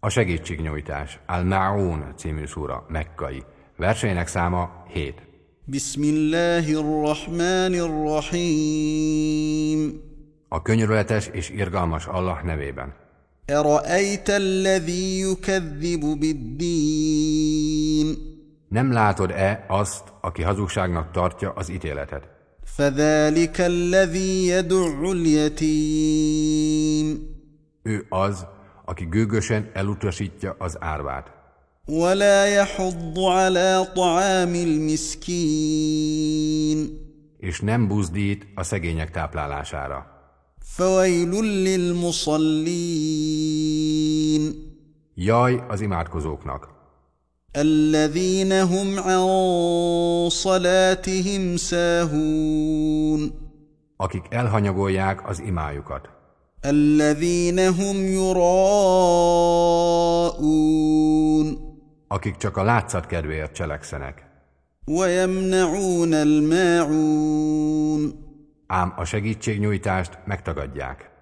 A segítségnyújtás, Al-Ma'un című szúra, mekkai. Verseinek száma 7. Bismillahir-rahmanir-rahim. A könyörületes és irgalmas Allah nevében. Ara'aita allazii yukazzibu bid-din. Nem látod-e azt, aki hazugságnak tartja az ítéletet? Fa zalikal allazii yad'u l-yatiim. Ő az, aki gőgösen elutasítja az árvát. وَلَا يَحُضُّ عَلَى طَعَامِ الْمِسْكِينِ. És nem buzdít a szegények táplálására. فَوَيْلٌ لِلْمُصَلِّينَ. Jaj az imádkozóknak. الَّذِينَ هُمْ عَنْ صَلَاتِهِمْ سَاهُونَ. Akik elhanyagolják az imájukat. الَّذِينَ هُمْ يُرَاءُونَ. Akik csak a látszat kedvéért cselekszenek. وَيَمْنَعُونَ الْمَاعُونَ. Ám a segítségnyújtást megtagadják.